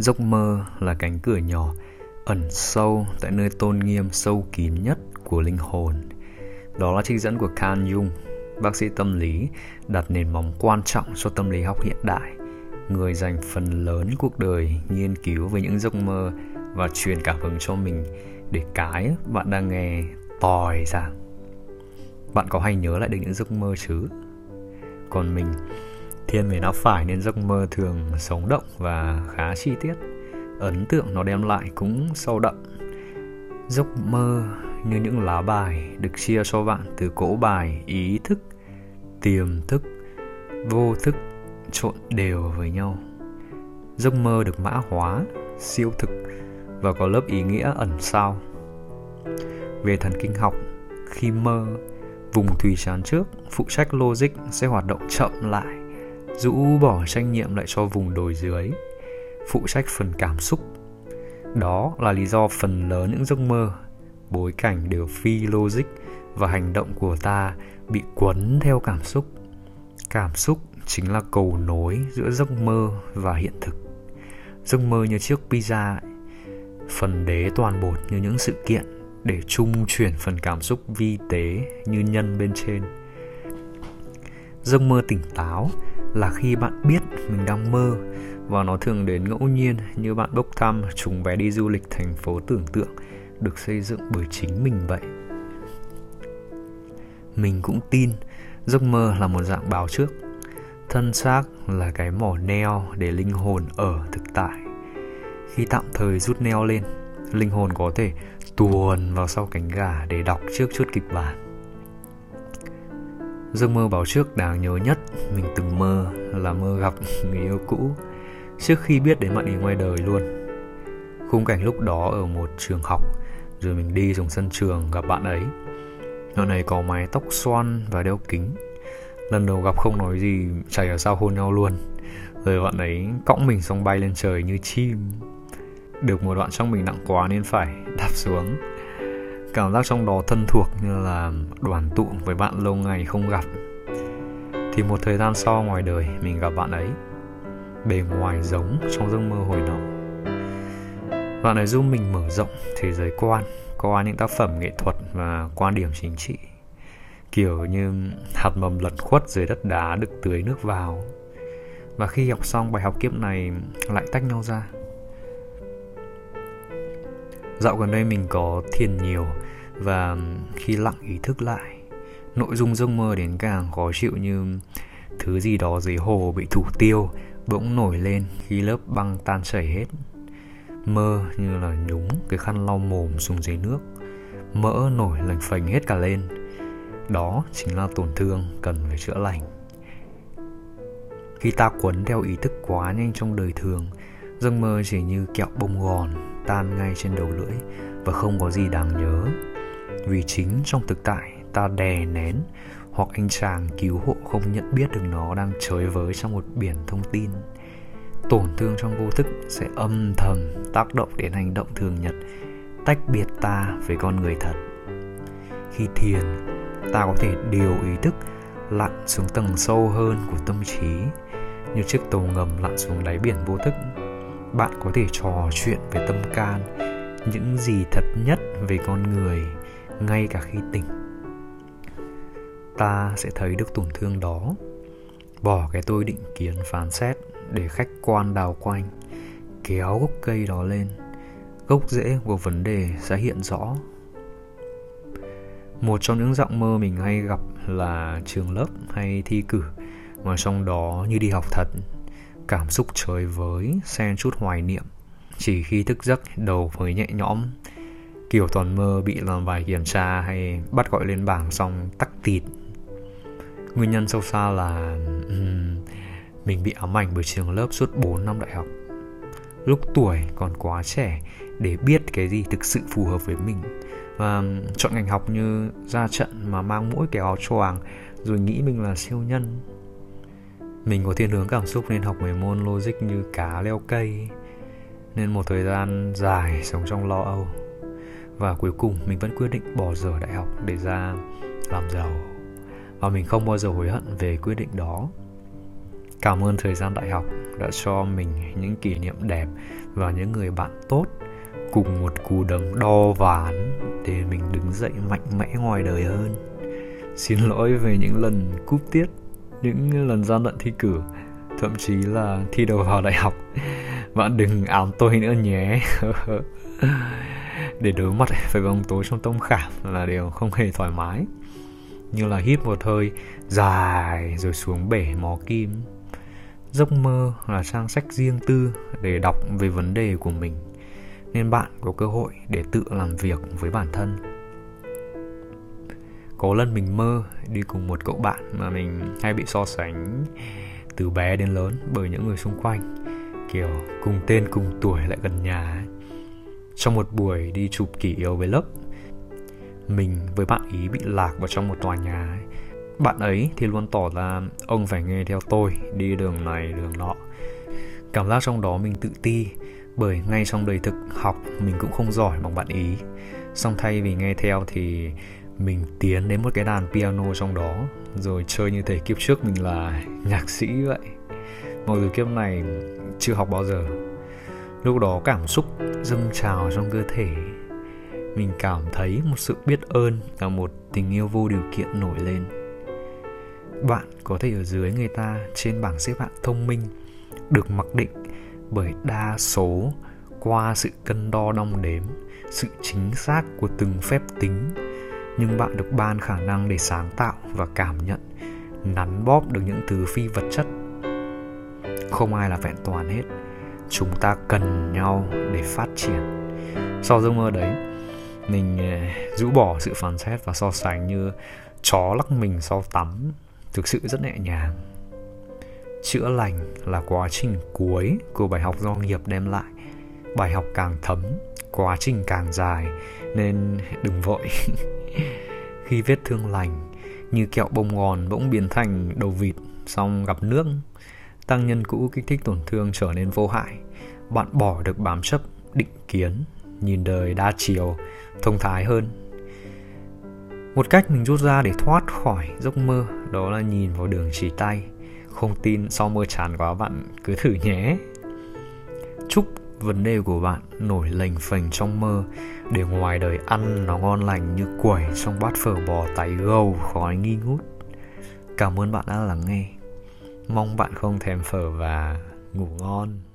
Giấc mơ là cánh cửa nhỏ ẩn sâu tại nơi tôn nghiêm sâu kín nhất của linh hồn. Đó là trích dẫn của Can Jung, bác sĩ tâm lý đặt nền móng quan trọng cho tâm lý học hiện đại, người dành phần lớn cuộc đời nghiên cứu về những giấc mơ và truyền cảm hứng cho mình để cái bạn đang nghe tòi ra. Bạn có hay nhớ lại được những giấc mơ chứ? Còn mình thiên về não phải nên giấc mơ thường sống động và khá chi tiết. Ấn tượng nó đem lại cũng sâu đậm. Giấc mơ như những lá bài được chia cho bạn từ cỗ bài ý thức, tiềm thức, vô thức trộn đều với nhau. Giấc mơ được mã hóa, siêu thực và có lớp ý nghĩa ẩn sau. Về thần kinh học, khi mơ, vùng thùy trán trước phụ trách logic sẽ hoạt động chậm lại, rũ bỏ trách nhiệm lại cho vùng đồi dưới, phụ trách phần cảm xúc. Đó là lý do phần lớn những giấc mơ, bối cảnh đều phi logic và hành động của ta bị cuốn theo cảm xúc. Cảm xúc chính là cầu nối giữa giấc mơ và hiện thực. Giấc mơ như chiếc pizza ấy, phần đế toàn bột như những sự kiện để trung chuyển phần cảm xúc vi tế như nhân bên trên. Giấc mơ tỉnh táo là khi bạn biết mình đang mơ và nó thường đến ngẫu nhiên như bạn bốc thăm trúng vé đi du lịch thành phố tưởng tượng được xây dựng bởi chính mình vậy. Mình cũng tin giấc mơ là một dạng báo trước. Thân xác là cái mỏ neo để linh hồn ở thực tại. Khi tạm thời rút neo lên, linh hồn có thể tuồn vào sau cánh gà để đọc trước chút kịch bản. Giấc mơ báo trước đáng nhớ nhất mình từng mơ là mơ gặp người yêu cũ trước khi biết đến bạn ấy ngoài đời luôn. Khung cảnh lúc đó ở một trường học, rồi mình đi xuống sân trường gặp bạn ấy. Bạn ấy có mái tóc xoăn và đeo kính. Lần đầu gặp không nói gì, chả hiểu sao hôn nhau luôn. Rồi bạn ấy cõng mình xong bay lên trời như chim. Được một đoạn trong mình nặng quá nên phải đạp xuống. Cảm giác trong đó thân thuộc như là đoàn tụ với bạn lâu ngày không gặp. Thì một thời gian sau ngoài đời mình gặp bạn ấy. Bề ngoài giống trong giấc mơ hồi nọ. Bạn ấy giúp mình mở rộng thế giới quan qua những tác phẩm nghệ thuật và quan điểm chính trị. Kiểu như hạt mầm lẩn khuất dưới đất đá được tưới nước vào. Và khi học xong bài học kiếp này lại tách nhau ra. Dạo gần đây mình có thiền nhiều và khi lặng ý thức lại, nội dung giấc mơ đến càng khó chịu như thứ gì đó dưới hồ bị thủ tiêu bỗng nổi lên khi lớp băng tan chảy hết. Mơ như là nhúng cái khăn lau mồm xuống dưới nước, mỡ nổi lành phành hết cả lên. Đó chính là tổn thương cần phải chữa lành. Khi ta cuốn theo ý thức quá nhanh trong đời thường, giấc mơ chỉ như kẹo bông gòn tan ngay trên đầu lưỡi và không có gì đáng nhớ. Vì chính trong thực tại ta đè nén hoặc anh chàng cứu hộ không nhận biết được nó đang chới với trong một biển thông tin. Tổn thương trong vô thức sẽ âm thầm tác động đến hành động thường nhật, tách biệt ta với con người thật. Khi thiền, ta có thể điều ý thức lặn xuống tầng sâu hơn của tâm trí, như chiếc tàu ngầm lặn xuống đáy biển vô thức. Bạn có thể trò chuyện về tâm can, những gì thật nhất về con người, ngay cả khi tỉnh. Ta sẽ thấy được tổn thương đó, bỏ cái tôi định kiến phán xét để khách quan đào quanh, kéo gốc cây đó lên, gốc rễ của vấn đề sẽ hiện rõ. Một trong những dạng mơ mình hay gặp là trường lớp hay thi cử, mà trong đó như đi học thật, cảm xúc trời với, xen chút hoài niệm. Chỉ khi thức giấc đầu mới nhẹ nhõm, kiểu toàn mơ bị làm bài kiểm tra hay bắt gọi lên bảng xong tắc tịt. Nguyên nhân sâu xa là mình bị ám ảnh bởi trường lớp suốt 4 năm đại học. Lúc tuổi còn quá trẻ để biết cái gì thực sự phù hợp với mình và chọn ngành học như ra trận mà mang mỗi cái áo choàng rồi nghĩ mình là siêu nhân. Mình có thiên hướng cảm xúc nên học mấy môn logic như cá leo cây, nên một thời gian dài sống trong lo âu. Và cuối cùng mình vẫn quyết định bỏ dở đại học để ra làm giàu. Và mình không bao giờ hối hận về quyết định đó. Cảm ơn thời gian đại học đã cho mình những kỷ niệm đẹp và những người bạn tốt. Cùng một cú đấm đo ván để mình đứng dậy mạnh mẽ ngoài đời hơn. Xin lỗi về những lần cúp tiết, những lần gian lận thi cử, thậm chí là thi đầu vào đại học. Bạn đừng ám tôi nữa nhé. Để đối mặt với bóng tối trong tâm khảm là điều không hề thoải mái. Như là hít một hơi dài rồi xuống bể mó kim. Giấc mơ là trang sách riêng tư để đọc về vấn đề của mình, nên bạn có cơ hội để tự làm việc với bản thân. Có lần mình mơ đi cùng một cậu bạn mà mình hay bị so sánh từ bé đến lớn bởi những người xung quanh, kiểu cùng tên cùng tuổi lại gần nhà. Trong một buổi đi chụp kỷ yếu với lớp, mình với bạn ý bị lạc vào trong một tòa nhà. Bạn ấy thì luôn tỏ ra ông phải nghe theo tôi, đi đường này đường nọ. Cảm giác trong đó mình tự ti, bởi ngay trong đời thực học mình cũng không giỏi bằng bạn ý. Song thay vì nghe theo thì mình tiến đến một cái đàn piano trong đó, rồi chơi như thể kiếp trước mình là nhạc sĩ vậy, mặc dù kiếp này chưa học bao giờ. Lúc đó cảm xúc dâng trào trong cơ thể. Mình cảm thấy một sự biết ơn và một tình yêu vô điều kiện nổi lên. Bạn có thể ở dưới người ta trên bảng xếp hạng thông minh, được mặc định bởi đa số qua sự cân đo đong đếm, sự chính xác của từng phép tính. Nhưng bạn được ban khả năng để sáng tạo và cảm nhận, nắn bóp được những thứ phi vật chất. Không ai là vẹn toàn hết. Chúng ta cần nhau để phát triển. Sau giấc mơ đấy, mình rũ bỏ sự phán xét và so sánh như chó lắc mình sau tắm. Thực sự rất nhẹ nhàng. Chữa lành là quá trình cuối của bài học do nghiệp đem lại. Bài học càng thấm, quá trình càng dài, nên đừng vội. Khi vết thương lành, như kẹo bông ngòn bỗng biến thành đầu vịt, xong gặp nước, tăng nhân cũ kích thích tổn thương trở nên vô hại. Bạn bỏ được bám chấp, định kiến, nhìn đời đa chiều, thông thái hơn. Một cách mình rút ra để thoát khỏi giấc mơ đó là nhìn vào đường chỉ tay. Không tin sau mơ chán quá bạn cứ thử nhé. Chúc vấn đề của bạn nổi lềnh phềnh trong mơ, để ngoài đời ăn nó ngon lành như quẩy trong bát phở bò tái gầu khói nghi ngút. Cảm ơn bạn đã lắng nghe. Mong bạn không thèm phở và ngủ ngon.